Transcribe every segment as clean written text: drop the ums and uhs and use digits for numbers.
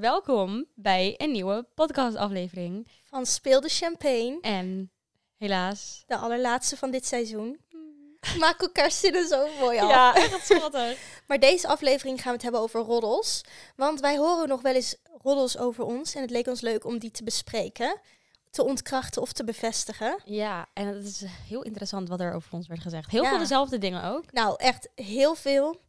Welkom bij een nieuwe podcastaflevering van Spill The Champagne. En helaas de allerlaatste van dit seizoen. Maak elkaar zinnen zo mooi af. Ja, echt schattig. Maar deze aflevering gaan we het hebben over roddels. Want wij horen nog wel eens roddels over ons. En het leek ons leuk om die te bespreken, te ontkrachten of te bevestigen. Ja, en het is heel interessant wat er over ons werd gezegd. Heel veel dezelfde dingen ook. Nou, echt heel veel.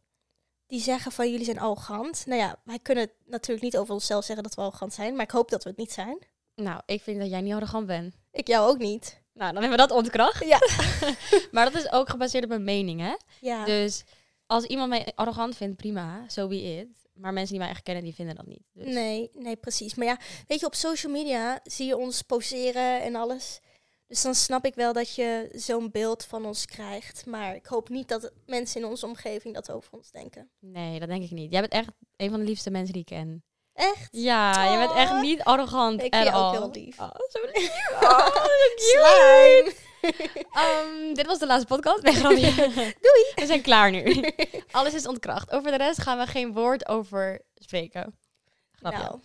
Die zeggen van jullie zijn arrogant. Nou ja, wij kunnen natuurlijk niet over onszelf zeggen dat we arrogant zijn. Maar ik hoop dat we het niet zijn. Nou, ik vind dat jij niet arrogant bent. Ik jou ook niet. Nou, dan hebben we dat ontkracht. Ja. Maar dat is ook gebaseerd op mijn mening, hè? Ja. Dus als iemand mij arrogant vindt, prima. So be it. Maar mensen die mij echt kennen, die vinden dat niet. Dus. Nee, precies. Maar ja, weet je, op social media zie je ons poseren en alles. Dus dan snap ik wel dat je zo'n beeld van ons krijgt. Maar ik hoop niet dat mensen in onze omgeving dat over ons denken. Nee, dat denk ik niet. Jij bent echt een van de liefste mensen die ik ken. Echt? Ja, Je bent echt niet arrogant. Ik vind je ook heel lief. Oh, zo lief. Oh, slime. Dit was de laatste podcast. Nee, grapje. Doei. We zijn klaar nu. Alles is ontkracht. Over de rest gaan we geen woord over spreken. Grapje. Nou.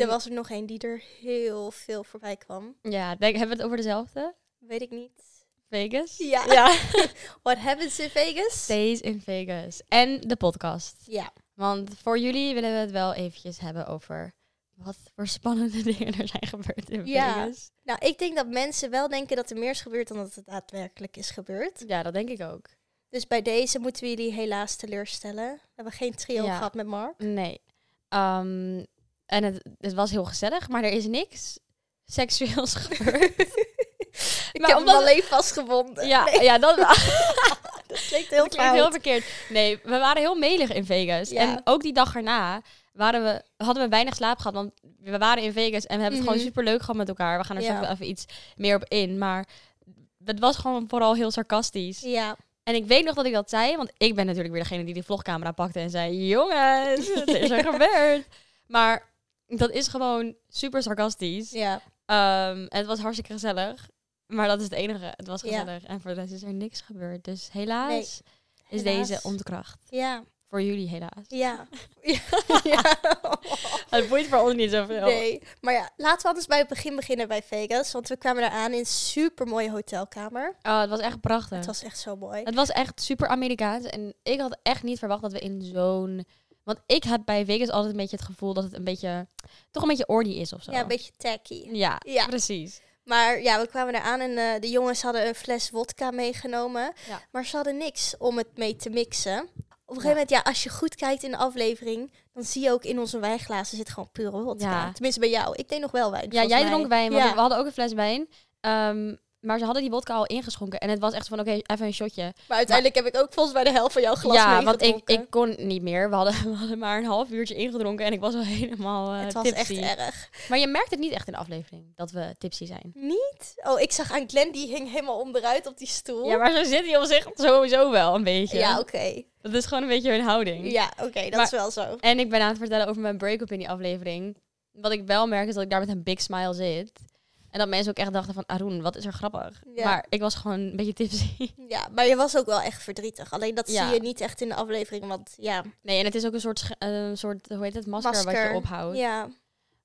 Er was er nog één die er heel veel voorbij kwam. Ja, hebben we het over dezelfde? Weet ik niet. Vegas? Ja. What happens in Vegas? Stays in Vegas. En de podcast. Ja. Want voor jullie willen we het wel eventjes hebben over wat voor spannende dingen er zijn gebeurd in Vegas. Nou, ik denk dat mensen wel denken dat er meer is gebeurd dan dat het daadwerkelijk is gebeurd. Ja, dat denk ik ook. Dus bij deze moeten we jullie helaas teleurstellen. We hebben geen trio gehad met Mark. Nee. En het was heel gezellig, maar er is niks seksueels gebeurd. Ik heb hem alleen vastgebonden. Ja, nee. Dat klinkt heel verkeerd. Nee, we waren heel melig in Vegas. Ja. En ook die dag erna hadden we weinig slaap gehad. Want we waren in Vegas en we hebben het gewoon superleuk gehad met elkaar. We gaan er zo even iets meer op in. Maar het was gewoon vooral heel sarcastisch. Ja. En ik weet nog dat ik dat zei. Want ik ben natuurlijk weer degene die de vlogcamera pakte en zei... Jongens, wat is er gebeurd? Maar... dat is gewoon super sarcastisch. Ja. En het was hartstikke gezellig. Maar dat is het enige. Het was gezellig. Ja. En voor de rest is er niks gebeurd. Dus helaas is deze ontkracht. Ja. Voor jullie helaas. Ja. Het boeit voor ons niet zoveel. Nee. Maar ja, laten we anders bij het begin beginnen bij Vegas. Want we kwamen eraan in een supermooie hotelkamer. Oh, het was echt prachtig. Het was echt zo mooi. Het was echt super Amerikaans. En ik had echt niet verwacht dat we in zo'n... want ik heb bij Vegas altijd een beetje het gevoel dat het toch een beetje ordy is of zo. Ja, een beetje tacky. Ja, precies. Maar ja, we kwamen eraan en de jongens hadden een fles wodka meegenomen. Ja. Maar ze hadden niks om het mee te mixen. Op een gegeven moment, als je goed kijkt in de aflevering... dan zie je ook in onze wijnglazen zit gewoon pure wodka. Ja. Tenminste bij jou. Ik deed nog wel wijn. Ja, jij dronk wijn, want we hadden ook een fles wijn. Maar ze hadden die wodka al ingeschonken. En het was echt van, oké, even een shotje. Maar uiteindelijk heb ik ook volgens mij de helft van jouw glas meegedronken. Ja, want ik kon niet meer. We hadden maar een half uurtje ingedronken. En ik was al helemaal tipsy. Het was echt erg. Maar je merkt het niet echt in de aflevering, dat we tipsy zijn. Niet? Oh, ik zag aan Glenn, die hing helemaal onderuit op die stoel. Ja, maar zo zit hij op zich sowieso wel een beetje. Ja, oké. Dat is gewoon een beetje hun houding. Ja, oké, dat is wel zo. En ik ben aan het vertellen over mijn break-up in die aflevering. Wat ik wel merk is dat ik daar met een big smile zit. En dat mensen ook echt dachten van, Arun, wat is er grappig. Ja. Maar ik was gewoon een beetje tipsy. Ja, maar je was ook wel echt verdrietig. Alleen dat zie je niet echt in de aflevering, want Nee, en het is ook een soort hoe heet het, masker wat je ophoudt. Ja.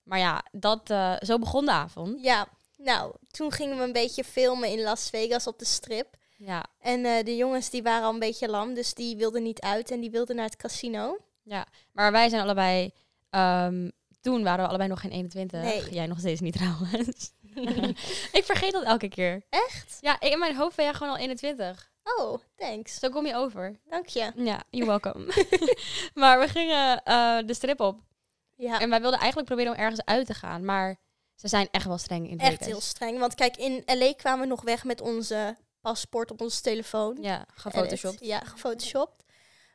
Maar zo begon de avond. Ja, nou, toen gingen we een beetje filmen in Las Vegas op de strip. Ja. En de jongens die waren al een beetje lam, dus die wilden niet uit en die wilden naar het casino. Ja, maar wij zijn allebei... toen waren we allebei nog geen 21. Nee. Jij nog steeds niet trouwens. Ik vergeet dat elke keer. Echt? Ja, in mijn hoofd ben jij gewoon al 21. Oh, thanks. Zo kom je over. Dank je. Ja, you're welcome. Maar we gingen de strip op. Ja. En wij wilden eigenlijk proberen om ergens uit te gaan. Maar ze zijn echt wel streng in Vegas. Echt heel streng. Want kijk, in L.A. kwamen we nog weg met onze paspoort op onze telefoon. Ja, gefotoshopt.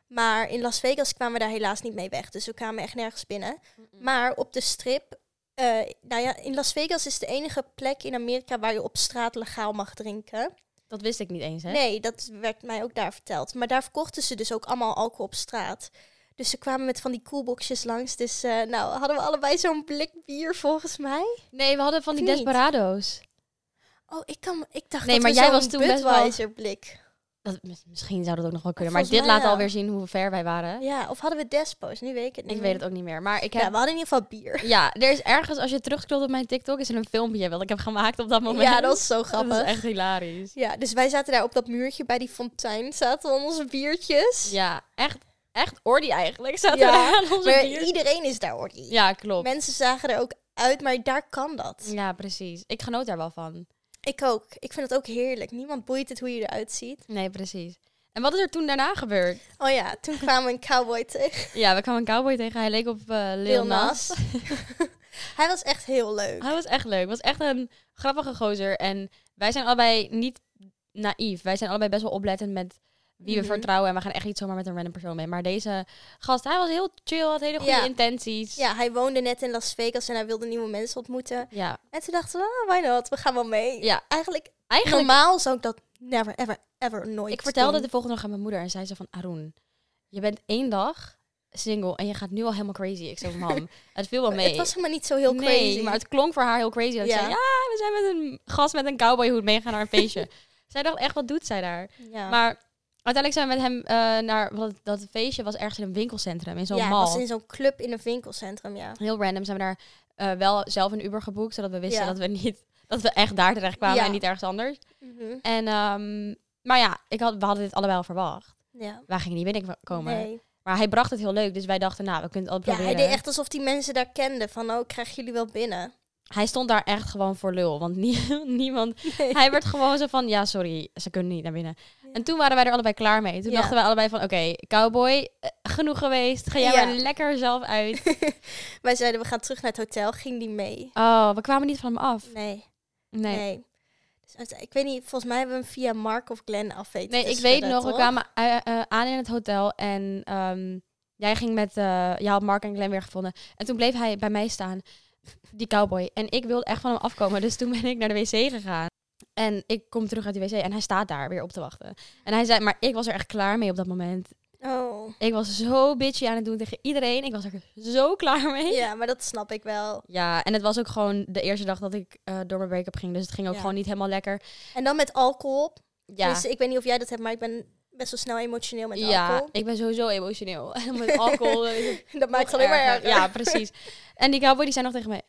Maar in Las Vegas kwamen we daar helaas niet mee weg. Dus we kwamen echt nergens binnen. Mm-mm. Maar op de strip... in Las Vegas is de enige plek in Amerika waar je op straat legaal mag drinken. Dat wist ik niet eens, hè? Nee, dat werd mij ook daar verteld. Maar daar verkochten ze dus ook allemaal alcohol op straat. Dus ze kwamen met van die koelboxjes langs. Dus hadden we allebei zo'n blik bier volgens mij? Nee, we hadden van die Desperado's. Oh, ik dacht dat we zo'n Budweiser blik... Dat, misschien zou dat ook nog wel kunnen. Maar dit laat alweer zien hoe ver wij waren. Ja, of hadden we despo's? Nu weet ik het niet. Ik weet het ook niet meer. Maar ik heb... ja, we hadden in ieder geval bier. Ja, er is ergens, als je terugklopt op mijn TikTok, is er een filmpje wat ik heb gemaakt op dat moment. Ja, dat is zo grappig. Dat is echt hilarisch. Ja, dus wij zaten daar op dat muurtje bij die fontein, zaten we onze biertjes. Ja, echt ordy eigenlijk. Zaten we daar aan onze biertjes. Iedereen is daar ordy. Ja, klopt. Mensen zagen er ook uit, maar daar kan dat. Ja, precies. Ik genoot daar wel van. Ik ook. Ik vind het ook heerlijk. Niemand boeit het hoe je eruit ziet. Nee, precies. En wat is er toen daarna gebeurd? Oh ja, toen kwamen we een cowboy tegen. Ja, we kwamen een cowboy tegen. Hij leek op Lil Nas. Hij was echt heel leuk. Hij was echt leuk. Was echt een grappige gozer. En wij zijn allebei niet naïef. Wij zijn allebei best wel oplettend met wie we vertrouwen. En we gaan echt niet zomaar met een random persoon mee. Maar deze gast, hij was heel chill. Had hele goede intenties. Ja, hij woonde net in Las Vegas en hij wilde nieuwe mensen ontmoeten. Ja. En toen dachten we, why not? We gaan wel mee. Ja. Eigenlijk normaal zou ik dat never, ever, ever nooit Ik vertelde doen. De volgende dag aan mijn moeder en zei ze van... Arun, je bent 1 dag single en je gaat nu al helemaal crazy. Ik zei, mam, het viel wel mee. Het was helemaal niet zo heel crazy. Maar het klonk voor haar heel crazy. Dat zei, we zijn met een gast met een cowboyhoed meegaan naar een feestje. Zij dacht echt, wat doet zij daar? Ja. Maar... uiteindelijk zijn we met hem naar... dat feestje was ergens in een winkelcentrum, in zo'n mall. Ja, het was in zo'n club in een winkelcentrum, ja. Heel random zijn we daar wel zelf een Uber geboekt, zodat we wisten dat we echt daar terecht kwamen en niet ergens anders. Mm-hmm. En, maar ja, we hadden dit allebei al verwacht. Ja. Wij gingen niet binnenkomen. Nee. Maar hij bracht het heel leuk, dus wij dachten, we kunnen het al proberen. Ja, hij deed echt alsof die mensen daar kenden, van krijgen jullie wel binnen? Hij stond daar echt gewoon voor lul, want niemand... Nee. Hij werd gewoon zo van, ja, sorry, ze kunnen niet naar binnen. Ja. En toen waren wij er allebei klaar mee. Toen dachten wij allebei van, oké, cowboy, genoeg geweest. Ga jij maar lekker zelf uit. Wij zeiden, we gaan terug naar het hotel. Ging die mee? Oh, we kwamen niet van hem af. Nee. Dus, ik weet niet, volgens mij hebben we hem via Mark of Glenn afweten. Nee, dus ik weet nog, we kwamen aan in het hotel en jij ging met... jij had Mark en Glenn weer gevonden. En toen bleef hij bij mij staan... die cowboy. En ik wilde echt van hem afkomen. Dus toen ben ik naar de wc gegaan. En ik kom terug uit de wc. En hij staat daar weer op te wachten. En hij zei... maar ik was er echt klaar mee op dat moment. Oh. Ik was zo bitchy aan het doen tegen iedereen. Ik was er zo klaar mee. Ja, maar dat snap ik wel. Ja, en het was ook gewoon de eerste dag dat ik door mijn break-up ging. Dus het ging ook gewoon niet helemaal lekker. En dan met alcohol op. Ja. Dus ik weet niet of jij dat hebt, maar ik ben... best wel snel emotioneel met alcohol. Ja, ik ben sowieso emotioneel. Met alcohol... dat maakt het alleen maar erger. Ja, precies. En die cowboy die zei nog tegen mij...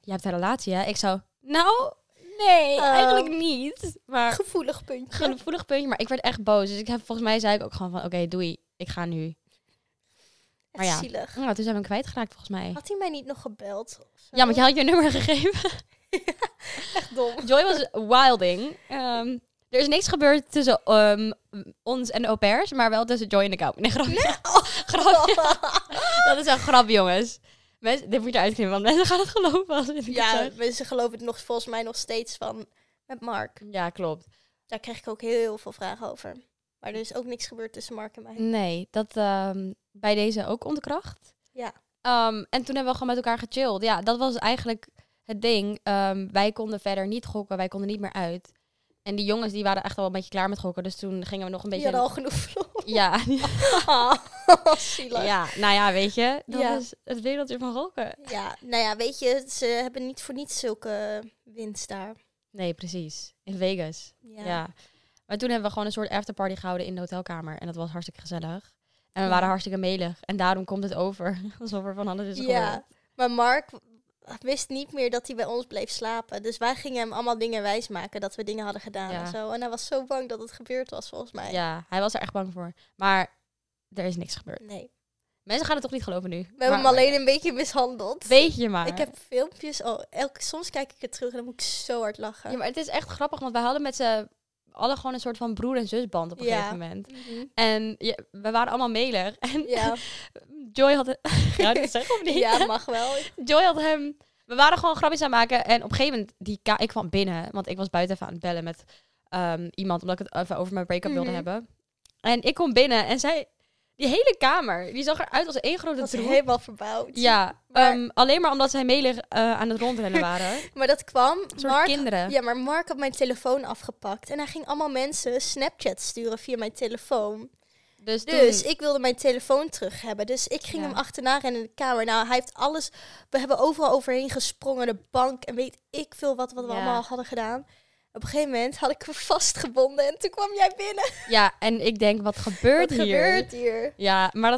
jij hebt een relatie, hè? Ik zou... nou, nee, eigenlijk niet. Maar gevoelig puntje. Maar ik werd echt boos. Dus ik heb volgens mij zei ik ook gewoon van... oké, doei. Ik ga nu. Maar ja, zielig. Nou, toen zijn we hem kwijtgeraakt volgens mij. Had hij mij niet nog gebeld? Ja, want je had je nummer gegeven. Ja, echt dom. Joy was wilding. Er is niks gebeurd tussen ons en de au pairs, maar wel tussen Joy en de cowboy. Nee, grapje. Nee? Oh. Grapje. Dat is een grap, jongens. Dit moet je uitknippen, want mensen gaan het geloven. Mensen geloven het volgens mij nog steeds van met Mark. Ja, klopt. Daar kreeg ik ook heel veel vragen over. Maar er is ook niks gebeurd tussen Mark en mij. Nee, dat bij deze ook onderkracht. Ja. En toen hebben we gewoon met elkaar gechilled. Ja, dat was eigenlijk het ding. Wij konden verder niet gokken, wij konden niet meer uit. En die jongens die waren echt al een beetje klaar met gokken. Dus toen gingen we nog een beetje... je had al genoeg verloren. Ja. Zielig. Ja, nou ja, weet je. Dat is het wereldje van gokken. Ja, nou ja, weet je. Ze hebben niet voor niets zulke winst daar. Nee, precies. In Vegas. Ja. Maar toen hebben we gewoon een soort afterparty gehouden in de hotelkamer. En dat was hartstikke gezellig. En we waren hartstikke melig. En daarom komt het over. Alsof er van alles is gehoord. Ja, maar Mark... wist niet meer dat hij bij ons bleef slapen. Dus wij gingen hem allemaal dingen wijsmaken dat we dingen hadden gedaan en zo. En hij was zo bang dat het gebeurd was, volgens mij. Ja, hij was er echt bang voor. Maar er is niks gebeurd. Nee. Mensen gaan het toch niet geloven nu? We hebben hem alleen een beetje mishandeld. Weet je maar. Ik heb filmpjes. Soms kijk ik het terug en dan moet ik zo hard lachen. Ja, maar het is echt grappig, want wij hadden met z'n allen gewoon een soort van broer- en zusband op een gegeven moment. Mm-hmm. En we waren allemaal melig. En Joy had... nou, dat zeg of niet? Ja, mag wel. Joy had hem... we waren gewoon grapjes aan het maken. En op een gegeven moment... ik kwam binnen, want ik was buiten even aan het bellen met iemand. Omdat ik het even over mijn break-up wilde hebben. En ik kom binnen en zij... die hele kamer, die zag eruit als één grote troep. Helemaal verbouwd. Ja, maar... alleen maar omdat zij melig aan het rondrennen waren. Maar dat kwam... Mark, kinderen. Ja, maar Mark had mijn telefoon afgepakt. En hij ging allemaal mensen Snapchat sturen via mijn telefoon. Dus ik wilde mijn telefoon terug hebben. Dus ik ging hem achterna rennen in de kamer. Nou, hij heeft alles... we hebben overal overheen gesprongen. De bank en weet ik veel wat we allemaal hadden gedaan. Op een gegeven moment had ik me vastgebonden en toen kwam jij binnen. Ja, en ik denk, wat gebeurt wat hier? Wat gebeurt hier? Ja, maar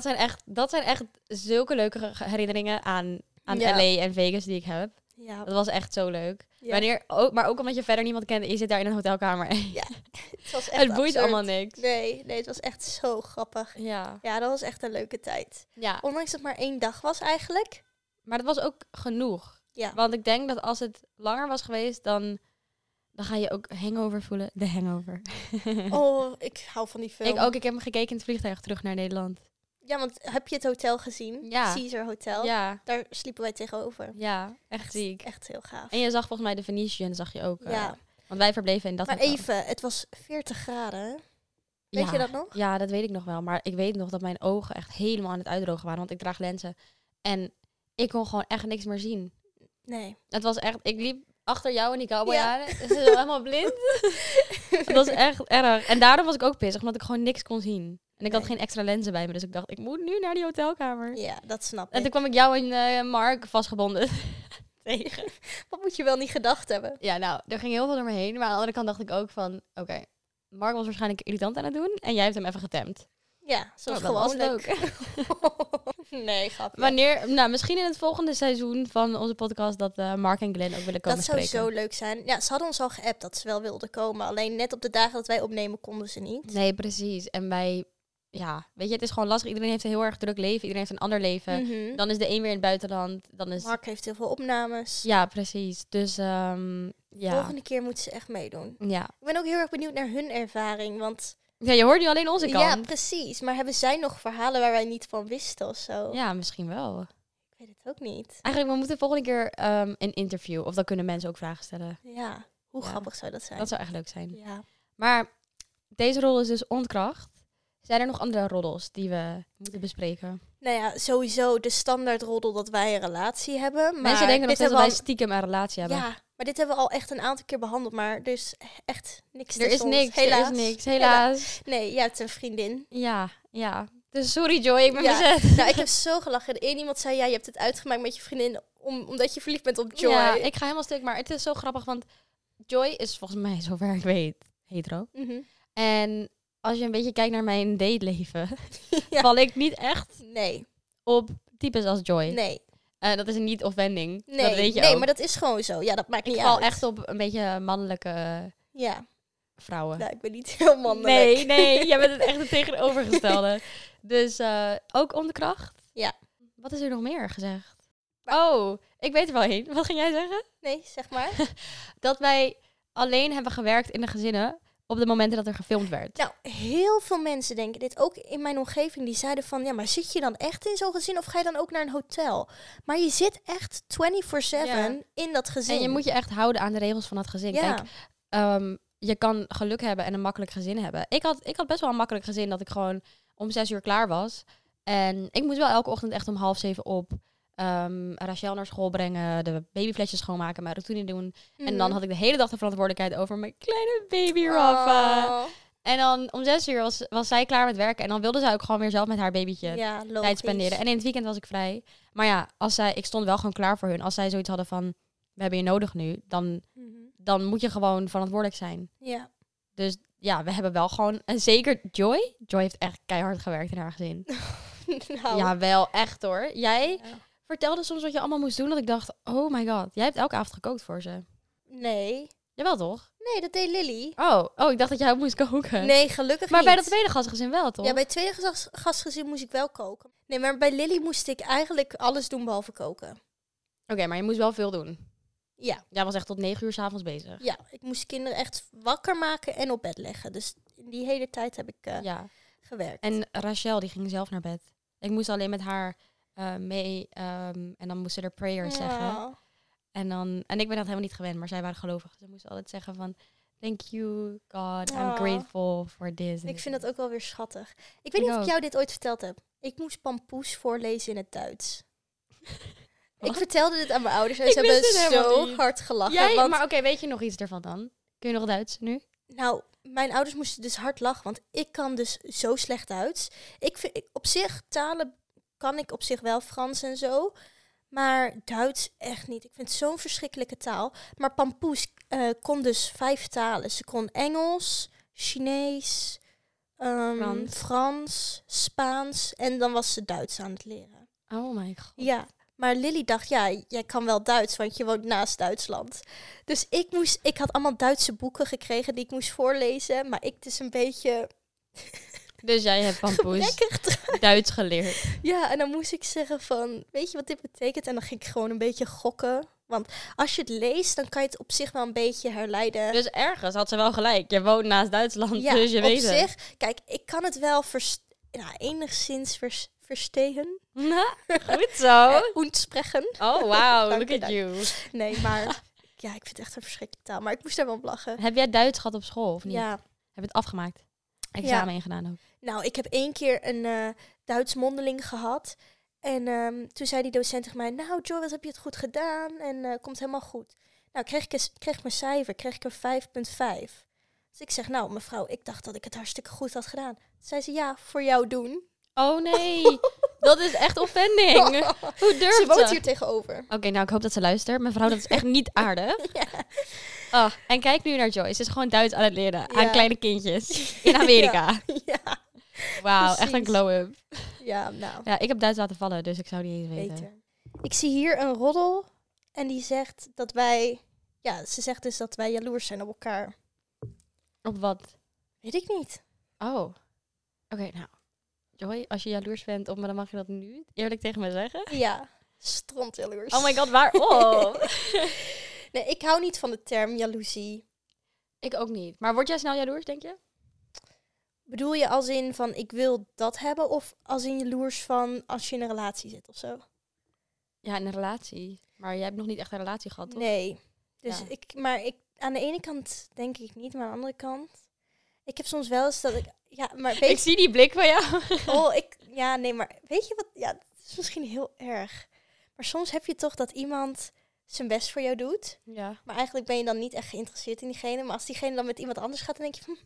dat zijn echt zulke leuke herinneringen aan LA en Vegas die ik heb. Ja. Dat was echt zo leuk. Ja. Maar ook omdat je verder niemand kende, je zit daar in een hotelkamer. Ja, het was echt het boeit absurd. Allemaal niks. Nee, het was echt zo grappig. Ja, dat was echt een leuke tijd. Ja. Ondanks dat het maar 1 dag was eigenlijk. Maar dat was ook genoeg. Ja. Want ik denk dat als het langer was geweest, dan ga je ook hangover voelen. De hangover. Oh, ik hou van die film. Ik ook. Ik heb hem gekeken in het vliegtuig terug naar Nederland. Ja, want heb je het hotel gezien? Ja. Caesar Hotel. Ja. Daar sliepen wij tegenover. Ja, echt ziek. Echt heel gaaf. En je zag volgens mij de Venetian, zag je ook. Ja. Want wij verbleven in dat hotel. Maar even, het was 40 graden. Weet je dat nog? Ja, dat weet ik nog wel. Maar ik weet nog dat mijn ogen echt helemaal aan het uitdrogen waren. Want ik draag lenzen. En ik kon gewoon echt niks meer zien. Nee. Het was echt... Ik liep achter jou in die cowboyjaren. Ja. Ze was helemaal blind. Het was echt erg. En daardoor was ik ook pissig, omdat ik gewoon niks kon zien. En ik had geen extra lenzen bij me, dus ik dacht, ik moet nu naar die hotelkamer. Ja, dat snap ik. En toen kwam ik jou en Mark vastgebonden tegen. Wat moet je wel niet gedacht hebben? Ja, nou, er ging heel veel door me heen. Maar aan de andere kant dacht ik ook van, oké, Mark was waarschijnlijk irritant aan het doen. En jij hebt hem even getemd. Ja, zoals gewoonlijk. Nee, grapje. Wanneer, nou, misschien in het volgende seizoen van onze podcast dat Mark en Glenn ook willen komen spreken. Dat zou zo leuk zijn. Ja, ze hadden ons al geappt dat ze wel wilden komen. Alleen net op de dagen dat wij opnemen konden ze niet. Nee, precies. En wij... Ja, weet je, het is gewoon lastig. Iedereen heeft een heel erg druk leven. Iedereen heeft een ander leven. Mm-hmm. Dan is de een weer in het buitenland. Mark heeft heel veel opnames. Ja, precies. Dus ja. De volgende keer moeten ze echt meedoen. Ja. Ik ben ook heel erg benieuwd naar hun ervaring, want... Ja, je hoort nu alleen onze kant. Ja, precies. Maar hebben zij nog verhalen waar wij niet van wisten of zo? Ja, misschien wel. Ik weet het ook niet. Eigenlijk, we moeten de volgende keer een interview. Of dan kunnen mensen ook vragen stellen. Ja, hoe grappig zou dat zijn? Dat zou echt leuk zijn. Ja. Maar deze rol is dus ontkracht. Zijn er nog andere roddels die we moeten bespreken? Nou ja, sowieso de standaard roddel dat wij een relatie hebben. Maar mensen denken nog steeds dat wij stiekem een relatie hebben. Ja, maar dit hebben we al echt een aantal keer behandeld. Maar er is echt niks te stond. Er is niks, helaas. Nee, jij hebt een vriendin. Ja. Dus sorry Joy, ik ben bezet. Nou, ik heb zo gelachen. De ene iemand zei, ja, je hebt het uitgemaakt met je vriendin omdat je verliefd bent op Joy. Ja, ik ga helemaal stuk. Maar het is zo grappig, want Joy is volgens mij, zover ik weet, hetero. Mm-hmm. En... Als je een beetje kijkt naar mijn dateleven, val ik niet echt op types als Joy. Nee. Dat is niet offending. Nee, dat weet je ook. Maar dat is gewoon zo. Ja, dat maakt niet uit. Ik val echt op een beetje mannelijke vrouwen. Nou, ik ben niet heel mannelijk. Nee, jij bent het echt het tegenovergestelde. Dus ook onkracht. Ja. Wat is er nog meer gezegd? Maar... Oh, ik weet er wel heen. Wat ging jij zeggen? Nee, zeg maar. Dat wij alleen hebben gewerkt in de gezinnen... Op de momenten dat er gefilmd werd. Nou, heel veel mensen denken dit. Ook in mijn omgeving, die zeiden van... Ja, maar zit je dan echt in zo'n gezin? Of ga je dan ook naar een hotel? Maar je zit echt 24/7 in dat gezin. En je moet je echt houden aan de regels van dat gezin. Ja. Kijk, je kan geluk hebben en een makkelijk gezin hebben. Ik had best wel een makkelijk gezin dat ik gewoon om 6 uur klaar was. En ik moest wel elke ochtend echt om 6:30 op... Rachel naar school brengen, de babyflesjes schoonmaken, mijn routine doen. Mm. En dan had ik de hele dag de verantwoordelijkheid over mijn kleine baby Rafa. Oh. En dan om 6:00 was zij klaar met werken. En dan wilde zij ook gewoon weer zelf met haar babytje tijd spenderen. En in het weekend was ik vrij. Maar ja, ik stond wel gewoon klaar voor hun. Als zij zoiets hadden van, we hebben je nodig nu, dan moet je gewoon verantwoordelijk zijn. Ja. Dus ja, we hebben wel gewoon... En zeker Joy. Joy heeft echt keihard gewerkt in haar gezin. Nou. Ja, wel echt hoor. Jij... Ja. Vertelde soms wat je allemaal moest doen, dat ik dacht, oh my god, jij hebt elke avond gekookt voor ze. Nee. Jawel toch? Nee, dat deed Lily. Oh, ik dacht dat jij ook moest koken. Nee, gelukkig maar niet. Maar bij dat tweede gastgezin wel, toch? Ja, bij het tweede gastgezin moest ik wel koken. Nee, maar bij Lily moest ik eigenlijk alles doen behalve koken. Oké, maar je moest wel veel doen. Ja. Jij was echt tot 9:00 s'avonds bezig. Ja, ik moest kinderen echt wakker maken en op bed leggen. Dus die hele tijd heb ik gewerkt. En Rachel, die ging zelf naar bed. Ik moest alleen met haar... mee en dan moesten ze er prayers zeggen. En ik ben dat helemaal niet gewend, maar zij waren gelovig. Ze moesten altijd zeggen van, thank you God, I'm grateful for this. Ik vind dat ook wel weer schattig. Ik weet niet of ik jou dit ooit verteld heb. Ik moest Pampoes voorlezen in het Duits. Ik vertelde dit aan mijn ouders en ze hebben zo hard gelachen. Want... Maar oké, weet je nog iets ervan dan? Kun je nog Duits nu? Nou, mijn ouders moesten dus hard lachen, want ik kan dus zo slecht Duits. Ik vind op zich talen... Kan ik op zich wel Frans en zo. Maar Duits echt niet. Ik vind het zo'n verschrikkelijke taal. Maar Pampoes kon dus 5 talen. Ze kon Engels, Chinees, Frans, Spaans. En dan was ze Duits aan het leren. Oh my god. Ja, maar Lily dacht, ja, jij kan wel Duits, want je woont naast Duitsland. Dus ik had allemaal Duitse boeken gekregen die ik moest voorlezen. Maar ik dus een beetje... Dus jij hebt Pampoes Duits geleerd. Ja, en dan moest ik zeggen van, weet je wat dit betekent? En dan ging ik gewoon een beetje gokken. Want als je het leest, dan kan je het op zich wel een beetje herleiden. Dus ergens had ze wel gelijk. Je woont naast Duitsland, ja, dus je weet het. Ja, op zich. Kijk, ik kan het wel enigszins verstehen. Ja, goed zo. Unsprechen. Oh, wow, look at you. Nee, maar ja, ik vind het echt een verschrikkelijke taal. Maar ik moest daar wel om lachen. Heb jij Duits gehad op school of niet? Ja. Heb je het afgemaakt? Examen ingedaan ook. Nou, ik heb 1 keer een Duits mondeling gehad. En toen zei die docent tegen mij... Nou, Joy, wat heb je het goed gedaan? En komt helemaal goed. Nou, kreeg ik mijn cijfer. Kreeg ik een 5,5. Dus ik zeg, nou mevrouw, ik dacht dat ik het hartstikke goed had gedaan. Toen zei ze, ja, voor jou doen. Oh nee, dat is echt offending. Hoe durft ze? Ze woont hier tegenover. Oké, nou ik hoop dat ze luistert. Mevrouw, dat is echt niet aardig. Ja. Oh, en kijk nu naar Joyce. Ze is gewoon Duits aan het leren. Ja. Aan kleine kindjes. In Amerika. Ja. Wauw, echt een glow-up. Ja, nou. Ja, ik heb Duits laten vallen, dus ik zou die niet weten. Ik zie hier een roddel. En die zegt dat wij... Ja, ze zegt dus dat wij jaloers zijn op elkaar. Op wat? Weet ik niet. Oh. Oké, nou. Joy, als je jaloers bent op me, dan mag je dat nu eerlijk tegen me zeggen. Ja, strontjaloers. Oh my god, waarom? Nee, ik hou niet van de term jaloezie. Ik ook niet. Maar word jij snel jaloers, denk je? Bedoel je als in van ik wil dat hebben of als in jaloers van als je in een relatie zit of zo? Ja, in een relatie. Maar jij hebt nog niet echt een relatie gehad, toch? Nee. Dus ja. Maar aan de ene kant denk ik niet, maar aan de andere kant... Ik heb soms wel eens dat ik... Ja, maar ik zie die blik van jou. Oh, ja, nee, maar weet je wat? Ja, dat is misschien heel erg. Maar soms heb je toch dat iemand zijn best voor jou doet. Ja. Maar eigenlijk ben je dan niet echt geïnteresseerd in diegene. Maar als diegene dan met iemand anders gaat, dan denk je van...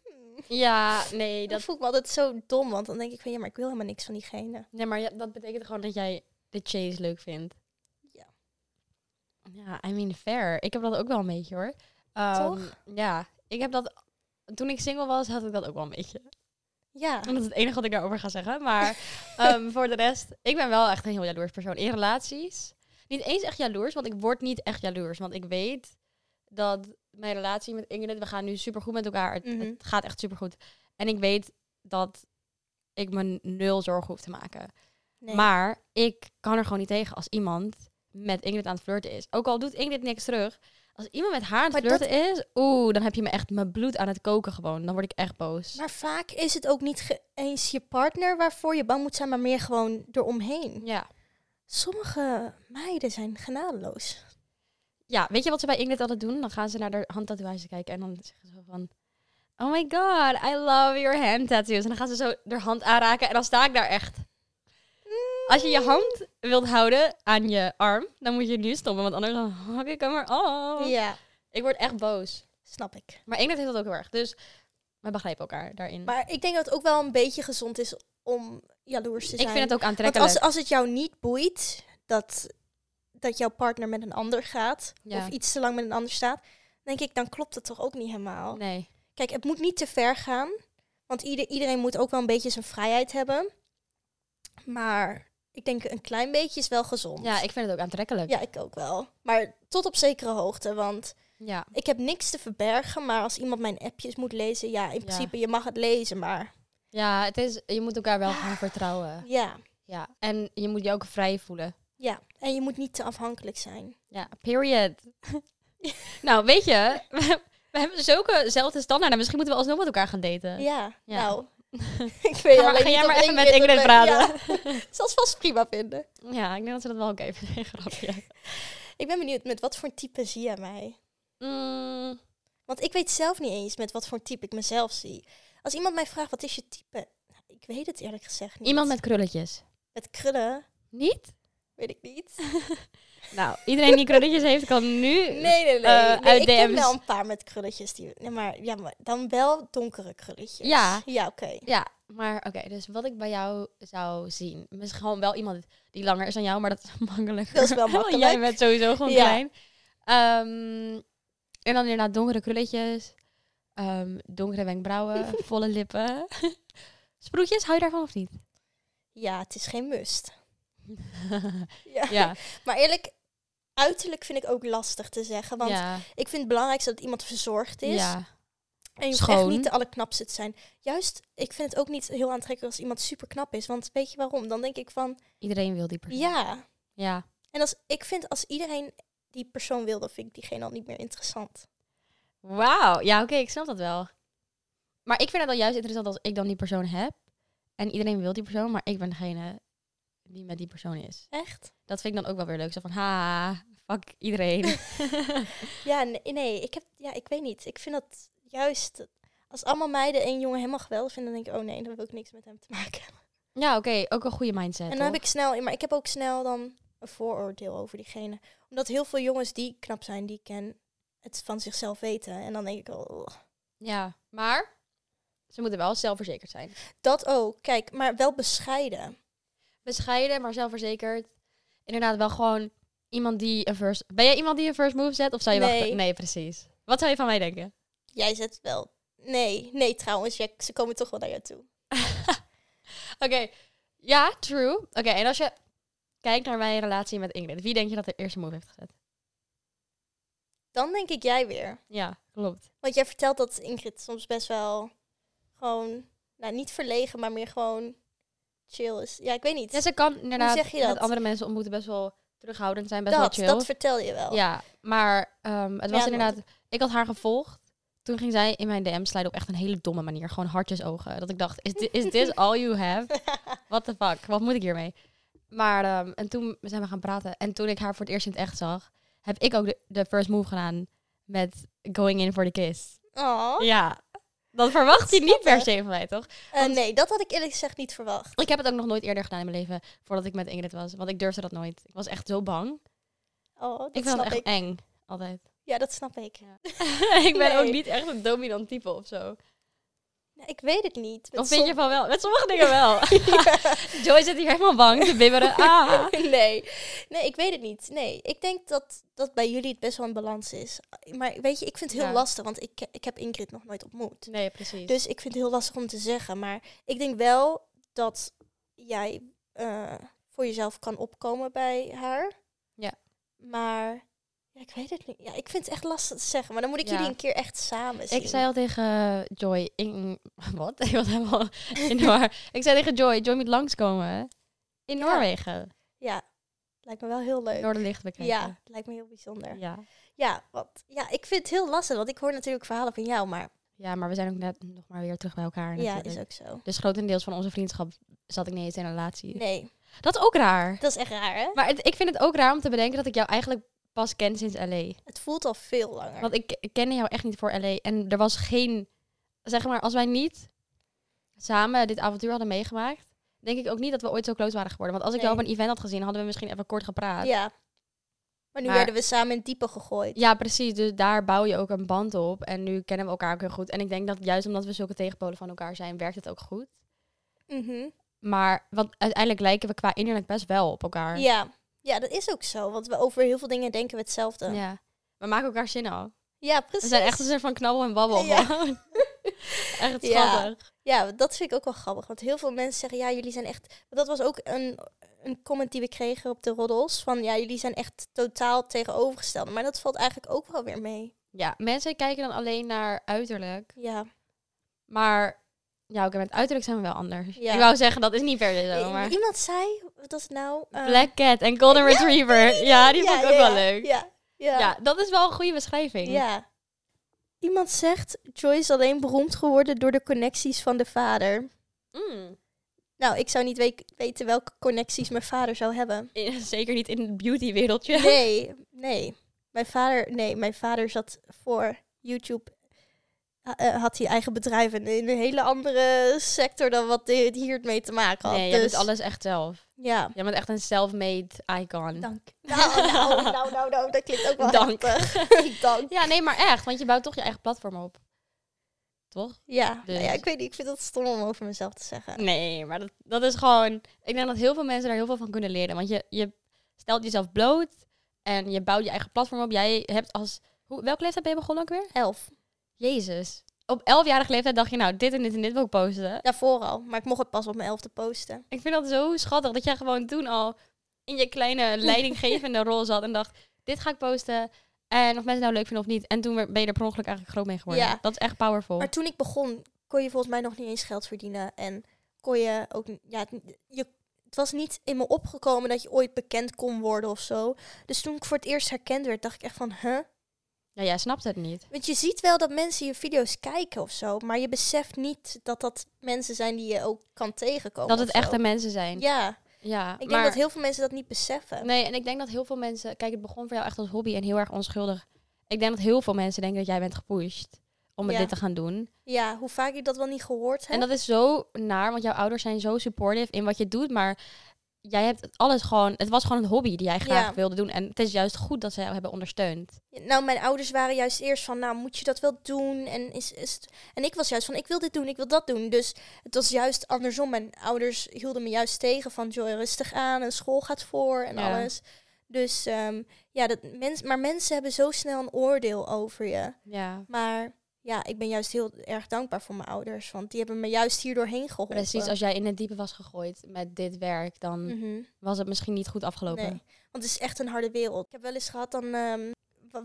Ja, nee. Dat voel ik me altijd zo dom. Want dan denk ik van, ja, maar ik wil helemaal niks van diegene. Nee, maar dat betekent gewoon dat jij de chase leuk vindt. Ja. Ja, I mean, fair. Ik heb dat ook wel een beetje, hoor. Toch? Ja, ik heb dat... Toen ik single was, had ik dat ook wel een beetje. Ja. En dat is het enige wat ik daarover ga zeggen. Maar voor de rest, ik ben wel echt een heel jaloers persoon. In relaties. Niet eens echt jaloers, want ik word niet echt jaloers. Want ik weet dat mijn relatie met Ingrid, we gaan nu supergoed met elkaar. Het gaat echt supergoed. En ik weet dat ik me 0 zorgen hoef te maken. Nee. Maar ik kan er gewoon niet tegen als iemand met Ingrid aan het flirten is. Ook al doet Ingrid niks terug... Als iemand met haar aan het flirten is, dan heb je me echt mijn bloed aan het koken gewoon. Dan word ik echt boos. Maar vaak is het ook niet eens je partner waarvoor je bang moet zijn, maar meer gewoon eromheen. Ja. Sommige meiden zijn genadeloos. Ja, weet je wat ze bij Ingrid altijd doen? Dan gaan ze naar de handtatoeage kijken en dan zeggen ze zo van... Oh my god, I love your hand tattoos. En dan gaan ze zo haar hand aanraken en dan sta ik daar echt... Als je je hand wilt houden aan je arm, dan moet je nu stoppen. Want anders dan hak ik hem maar af. Ja. Ik word echt boos. Snap ik. Maar Ingrid heeft dat ook heel erg. Dus we begrijpen elkaar daarin. Maar ik denk dat het ook wel een beetje gezond is om jaloers te zijn. Ik vind het ook aantrekkelijk. Want als het jou niet boeit dat jouw partner met een ander gaat... Ja. Of iets te lang met een ander staat... denk ik, dan klopt het toch ook niet helemaal. Nee. Kijk, het moet niet te ver gaan. Want iedereen moet ook wel een beetje zijn vrijheid hebben. Maar... Ik denk een klein beetje is wel gezond. Ja, ik vind het ook aantrekkelijk. Ja, ik ook wel. Maar tot op zekere hoogte, want ja. Ik heb niks te verbergen. Maar als iemand mijn appjes moet lezen, ja, in principe, je mag het lezen, maar... Ja, je moet elkaar wel gaan vertrouwen. Ja. Ja. En je moet je ook vrij voelen. Ja, en je moet niet te afhankelijk zijn. Ja, period. Nou, weet je, we hebben zulkezelfde standaarden. Misschien moeten we alsnog met elkaar gaan daten. Ja. Nou... Ik weet ga jij maar even met Ingrid praten. Ja. Zal ze vast prima vinden. Ja, ik denk dat ze dat wel oké vinden. Grapje. Ik ben benieuwd, met wat voor type zie jij mij? Want ik weet zelf niet eens met wat voor type ik mezelf zie. Als iemand mij vraagt, wat is je type? Nou, ik weet het eerlijk gezegd niet. Iemand met krulletjes. Met krullen? Niet? Weet ik niet. Nou, iedereen die krulletjes heeft, kan nu uit DM's. Ik ken wel een paar met krulletjes. Maar dan wel donkere krulletjes. Ja. Ja, oké. Ja, maar oké. Dus wat ik bij jou zou zien. Is gewoon wel iemand die langer is dan jou, maar dat is makkelijker. Dat is wel makkelijk. Jij bent sowieso gewoon klein. En dan inderdaad donkere krulletjes. Donkere wenkbrauwen. Volle lippen. Sproetjes, hou je daarvan of niet? Ja, het is geen must. Ja. Maar eerlijk, uiterlijk vind ik ook lastig te zeggen. Want ik vind het belangrijkste dat iemand verzorgd is. Ja. En je moet echt niet de allerknapste te zijn. Juist, ik vind het ook niet heel aantrekkelijk als iemand super knap is. Want weet je waarom? Dan denk ik van... Iedereen wil die persoon. Ja. En ik vind als iedereen die persoon wil, dan vind ik diegene al niet meer interessant. Wauw. Ja, oké, ik snap dat wel. Maar ik vind het dan juist interessant als ik dan die persoon heb. En iedereen wil die persoon, maar ik ben degene die met die persoon is. Echt? Dat vind ik dan ook wel weer leuk. Zo van, fuck iedereen. Ik weet niet. Ik vind dat juist... Als allemaal meiden één jongen helemaal geweldig vinden, dan denk ik, dan wil ik niks met hem te maken hebben. Ja, oké. Ook een goede mindset. En dan heb ik snel... Maar ik heb ook snel dan een vooroordeel over diegene. Omdat heel veel jongens die knap zijn, die ik ken, het van zichzelf weten. En dan denk ik, Ja, maar... Ze moeten wel zelfverzekerd zijn. Dat ook. Kijk, maar wel bescheiden. Bescheiden, maar zelfverzekerd. Inderdaad, wel gewoon iemand die een first... Ben jij iemand die een first move zet? Of zou je wachten? Nee, precies. Wat zou je van mij denken? Jij zet wel... Nee, trouwens. Ze komen toch wel naar jou toe. Oké. Ja, true. Oké, en als je kijkt naar mijn relatie met Ingrid. Wie denk je dat de eerste move heeft gezet? Dan denk ik jij weer. Ja, klopt. Want jij vertelt dat Ingrid soms best wel... Gewoon, niet verlegen, maar meer gewoon chill is. Ja, ik weet niet. Ja, ze kan inderdaad met andere mensen ontmoeten best wel terughoudend zijn, best wel chill. Dat vertel je wel. Ja, maar het was inderdaad... Ik had haar gevolgd. Toen ging zij in mijn DM sliden op echt een hele domme manier. Gewoon hartjesogen. Dat ik dacht, is this all you have? What the fuck? Wat moet ik hiermee? Maar en toen zijn we gaan praten. En toen ik haar voor het eerst in het echt zag, heb ik ook de first move gedaan met going in for the kiss. Oh. Ja. Dat verwacht je niet per se van mij, toch? Want nee, dat had ik eerlijk gezegd niet verwacht. Ik heb het ook nog nooit eerder gedaan in mijn leven, voordat ik met Ingrid was. Want ik durfde dat nooit. Ik was echt zo bang. Oh, dat ik vind dat echt eng, altijd. Ja, dat snap ik. Ja. Ik ben ook niet echt een dominant type of zo. Nee, ik weet het niet. Of vind je van wel? Met sommige dingen wel. Joy zit hier helemaal bang te bibberen. Nee, ik weet het niet. Nee, ik denk dat bij jullie het best wel een balans is. Maar weet je, ik vind het heel lastig, want ik heb Ingrid nog nooit ontmoet. Nee, precies. Dus ik vind het heel lastig om te zeggen. Maar ik denk wel dat jij voor jezelf kan opkomen bij haar. Ja. Maar... Ik weet het niet. Ja, ik vind het echt lastig te zeggen. Maar dan moet ik jullie een keer echt samen zien. Ik zei al tegen Joy... Wat? Ik was helemaal in de war. Ik zei tegen Joy moet langskomen. In Noorwegen. Ja, lijkt me wel heel leuk. Noorderlicht bekijken. Ja, lijkt me heel bijzonder. Ja, ik vind het heel lastig. Want ik hoor natuurlijk verhalen van jou, maar... Ja, maar we zijn ook net nog maar weer terug bij elkaar. Natuurlijk. Ja, is ook zo. Dus grotendeels van onze vriendschap zat ik niet eens in een relatie. Nee. Dat is ook raar. Dat is echt raar, hè? Maar ik vind het ook raar om te bedenken dat ik jou eigenlijk... pas ken sinds L.A. Het voelt al veel langer. Want ik kende jou echt niet voor L.A. En er was geen... Zeg maar, als wij niet samen dit avontuur hadden meegemaakt... denk ik ook niet dat we ooit zo close waren geworden. Want als ik jou op een event had gezien, hadden we misschien even kort gepraat. Ja. Maar nu werden we samen in het diepe gegooid. Ja, precies. Dus daar bouw je ook een band op. En nu kennen we elkaar ook heel goed. En ik denk dat juist omdat we zulke tegenpolen van elkaar zijn, werkt het ook goed. Mm-hmm. Maar want uiteindelijk lijken we qua innerlijk best wel op elkaar. Ja. Ja, dat is ook zo. Want we over heel veel dingen denken we hetzelfde. Ja. We maken elkaar zin al. Ja, precies. We zijn echt een soort van knabbel en babbel. Ja. Echt grappig. Ja, dat vind ik ook wel grappig. Want heel veel mensen zeggen, jullie zijn echt... Dat was ook een comment die we kregen op de roddels. Van, jullie zijn echt totaal tegenovergesteld. Maar dat valt eigenlijk ook wel weer mee. Ja, mensen kijken dan alleen naar uiterlijk. Ja. Maar... Ja, oké, met uiterlijk zijn we wel anders. Ja. Ik wou zeggen, dat is niet verder zo, maar... Iemand zei, wat was het nou? Black Cat en Golden Retriever. Ja, die vond ik ook wel leuk. Ja, dat is wel een goede beschrijving. Ja. Iemand zegt, Joy is alleen beroemd geworden door de connecties van de vader. Mm. Nou, ik zou niet weten welke connecties mijn vader zou hebben. Zeker niet in het beautywereldje. Nee. Mijn vader zat voor YouTube... had hij eigen bedrijf in een hele andere sector dan wat hij hier mee te maken had. Nee, je doet alles echt zelf. Ja. Jij bent echt een self-made icon. Dank. Nou, dat klinkt ook wel dank. Dank. Ja, nee, maar echt. Want je bouwt toch je eigen platform op. Toch? Ja. Dus. Nou ja, ik weet niet. Ik vind het stom om over mezelf te zeggen. Nee, maar dat is gewoon... Ik denk dat heel veel mensen daar heel veel van kunnen leren. Want je stelt jezelf bloot. En je bouwt je eigen platform op. Jij hebt als... Welke leeftijd ben je begonnen ook weer? 11. Jezus. Op 11-jarige leeftijd dacht je, nou, dit en dit en dit wil ik posten. Daarvoor al, maar ik mocht het pas op mijn 11e posten. Ik vind dat zo schattig, dat jij gewoon toen al in je kleine leidinggevende rol zat en dacht, dit ga ik posten en of mensen het nou leuk vinden of niet. En toen ben je er per ongeluk eigenlijk groot mee geworden. Ja. Dat is echt powerful. Maar toen ik begon, kon je volgens mij nog niet eens geld verdienen en kon je ook, ja, het was niet in me opgekomen dat je ooit bekend kon worden of zo. Dus toen ik voor het eerst herkend werd, dacht ik echt van, huh? Ja, jij snapt het niet. Want je ziet wel dat mensen je video's kijken of zo, maar je beseft niet dat mensen zijn die je ook kan tegenkomen. Dat het echte mensen zijn. Ja. Ja. Ik denk dat heel veel mensen dat niet beseffen. Nee, en ik denk dat heel veel mensen... Kijk, het begon voor jou echt als hobby en heel erg onschuldig. Ik denk dat heel veel mensen denken dat jij bent gepusht om dit te gaan doen. Ja, hoe vaak je dat wel niet gehoord hebt. En dat is zo naar, want jouw ouders zijn zo supportive in wat je doet, maar... Jij hebt alles gewoon... Het was gewoon een hobby die jij graag wilde doen. En het is juist goed dat ze jou hebben ondersteund. Nou, mijn ouders waren juist eerst van... Nou, moet je dat wel doen? En, en ik was juist van... Ik wil dit doen, ik wil dat doen. Dus het was juist andersom. Mijn ouders hielden me juist tegen van... Joy, rustig aan. En school gaat voor en alles. Dus mensen hebben zo snel een oordeel over je. Ja. Maar... Ja, ik ben juist heel erg dankbaar voor mijn ouders. Want die hebben me juist hier doorheen geholpen. Precies, als jij in het diepe was gegooid met dit werk... dan was het misschien niet goed afgelopen. Nee, want het is echt een harde wereld. Ik heb wel eens gehad, dan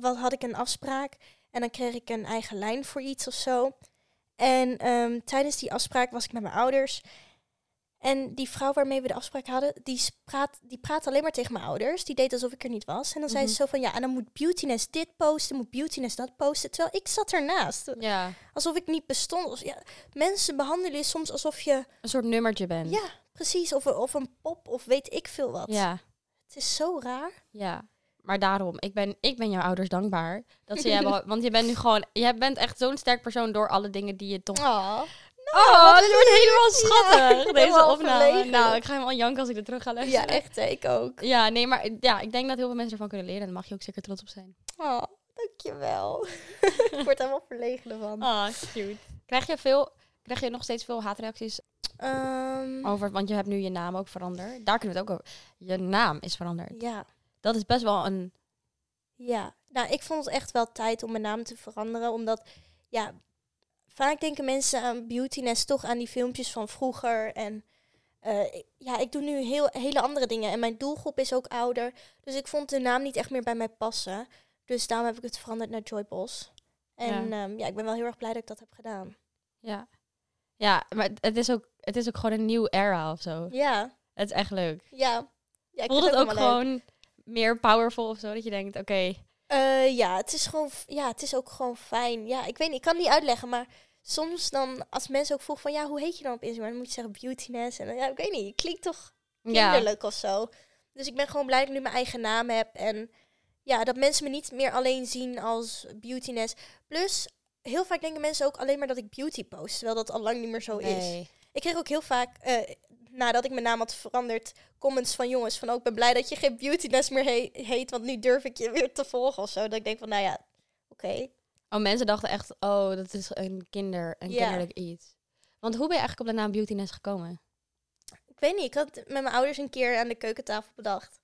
had ik een afspraak... en dan kreeg ik een eigen lijn voor iets of zo. En tijdens die afspraak was ik met mijn ouders... En die vrouw waarmee we de afspraak hadden, die praat alleen maar tegen mijn ouders. Die deed alsof ik er niet was. En dan zei ze zo van, ja, en dan moet beautiness dit posten, moet beautiness dat posten. Terwijl ik zat ernaast. Ja. Alsof ik niet bestond. Ja, mensen behandelen je soms alsof je... Een soort nummertje bent. Ja, precies. Of een pop, of weet ik veel wat. Ja. Het is zo raar. Ja, maar daarom, ik ben jouw ouders dankbaar. Dat ze hebben, want je bent nu gewoon... Jij bent echt zo'n sterk persoon door alle dingen die je toch... Oh. Oh, dit wordt helemaal schattig, deze opname. Verlegen. Nou, ik ga hem al janken als ik er terug ga luisteren. Ja, echt, ik ook. Ja, nee, maar ja, ik denk dat heel veel mensen ervan kunnen leren. En daar mag je ook zeker trots op zijn. Oh, dankjewel. Ik word helemaal verlegen ervan. Oh, cute. Krijg je nog steeds veel haatreacties over... Want je hebt nu je naam ook veranderd. Daar kunnen we het ook over. Je naam is veranderd. Ja. Dat is best wel een... Ja, nou, ik vond het echt wel tijd om mijn naam te veranderen. Omdat, ja... Vaak denken mensen aan beautiness toch aan die filmpjes van vroeger. En ik doe nu hele andere dingen. En mijn doelgroep is ook ouder. Dus ik vond de naam niet echt meer bij mij passen. Dus daarom heb ik het veranderd naar Joyboss. En ik ben wel heel erg blij dat ik dat heb gedaan. Ja, ja, maar het is ook gewoon een nieuwe era of zo. Ja. Het is echt leuk. Ja. Ja, voelt het ook gewoon meer powerful of zo? Dat je denkt, oké... het is ook gewoon fijn. Ja, ik weet niet, ik kan het niet uitleggen, maar soms dan, als mensen ook vroegen van, ja, hoe heet je dan op Instagram? Dan moet je zeggen beautiness. En ja, ik weet niet, het klinkt toch kinderlijk of zo. Dus ik ben gewoon blij dat ik nu mijn eigen naam heb. En ja, dat mensen me niet meer alleen zien als beautiness. Plus, heel vaak denken mensen ook alleen maar dat ik beauty post, terwijl dat al lang niet meer zo is. Ik kreeg ook heel vaak... Nadat ik mijn naam had veranderd, comments van jongens van... ik ben blij dat je geen beautiness meer heet, want nu durf ik je weer te volgen of zo. Dat ik denk van, nou ja, oké. Oh, mensen dachten echt, dat is een kinderlijk iets. Want hoe ben je eigenlijk op de naam beautiness gekomen? Ik weet niet, ik had met mijn ouders een keer aan de keukentafel bedacht.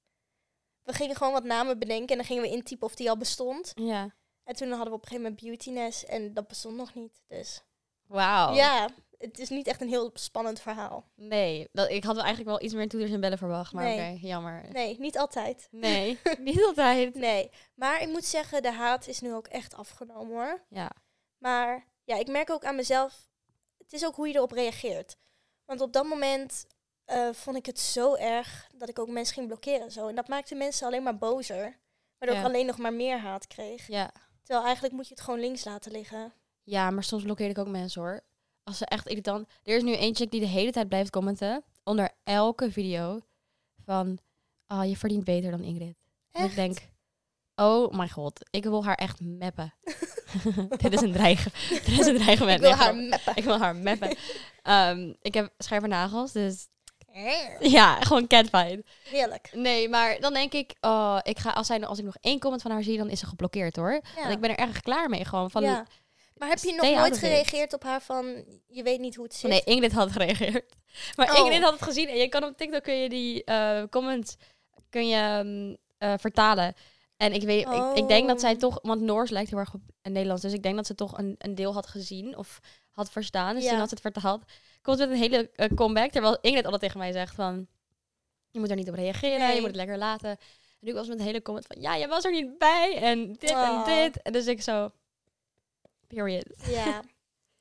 We gingen gewoon wat namen bedenken en dan gingen we intypen of die al bestond. Ja. En toen hadden we op een gegeven moment beautiness en dat bestond nog niet, dus... Wauw. Ja. Het is niet echt een heel spannend verhaal. Nee, ik had eigenlijk wel iets meer toeters en bellen verwacht. Maar oké, jammer. Nee, niet altijd. Nee, niet altijd. Nee, maar ik moet zeggen, de haat is nu ook echt afgenomen hoor. Ja. Maar ja, ik merk ook aan mezelf, het is ook hoe je erop reageert. Want op dat moment vond ik het zo erg dat ik ook mensen ging blokkeren en zo. En dat maakte mensen alleen maar bozer. Waardoor ik alleen nog maar meer haat kreeg. Ja. Terwijl eigenlijk moet je het gewoon links laten liggen. Ja, maar soms blokkeerde ik ook mensen hoor. Als ze echt irritant... Er is nu een chick die de hele tijd blijft commenten. Onder elke video. Van... je verdient beter dan Ingrid. Echt? En ik denk... Oh mijn god. Ik wil haar echt meppen. Dit is een dreigement. Ik wil haar meppen. Ik heb schijnbaar nagels. Dus Ja, gewoon catfight. Heerlijk. Nee, maar dan denk ik, oh, als ik nog 1 comment van haar zie, dan is ze geblokkeerd hoor. Ja. Want ik ben er erg klaar mee gewoon. Van ja. Maar heb je nog nooit gereageerd op haar van, je weet niet hoe het zit? Nee, Ingrid had gereageerd. Maar Ingrid had het gezien. En je kan op TikTok kun je die comments vertalen. En ik weet, ik denk dat zij toch, want Noors lijkt heel erg op Nederlands. Dus ik denk dat ze toch een deel had gezien of had verstaan. Dus toen had ze het vertaald. Komt met een hele comeback. Terwijl Ingrid altijd tegen mij zegt van, je moet er niet op reageren. Nee. Je moet het lekker laten. En nu was met een hele comment van, ja, je was er niet bij. En dit en dit. En dus ik zo, period. Ja,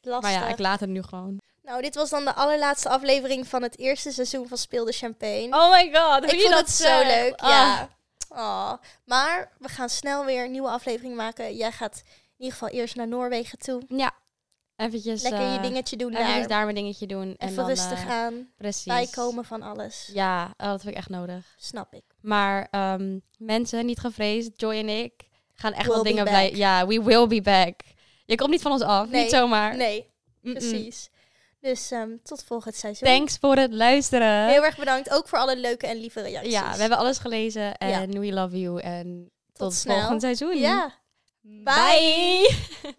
lastig. Maar ja, ik laat het nu gewoon. Nou, dit was dan de allerlaatste aflevering van het eerste seizoen van Spill The Champagne. Oh my god, ik vond het zo leuk. Oh. Ja. Oh, maar we gaan snel weer een nieuwe aflevering maken. Jij gaat in ieder geval eerst naar Noorwegen toe. Ja, eventjes lekker je dingetje doen daar. Eventjes daar mijn dingetje doen. En dan rustig aan. Precies. Bijkomen van alles. Ja, dat vind ik echt nodig. Snap ik. Maar mensen, niet gevreesd. Joy en ik gaan echt wel dingen blijven. Ja, we will be back. Je komt niet van ons af. Nee, niet zomaar. Nee, precies. Dus tot volgend seizoen. Thanks voor het luisteren. Heel erg bedankt. Ook voor alle leuke en lieve reacties. Ja, we hebben alles gelezen. En we love you. En tot snel. Volgend seizoen. Ja. Bye.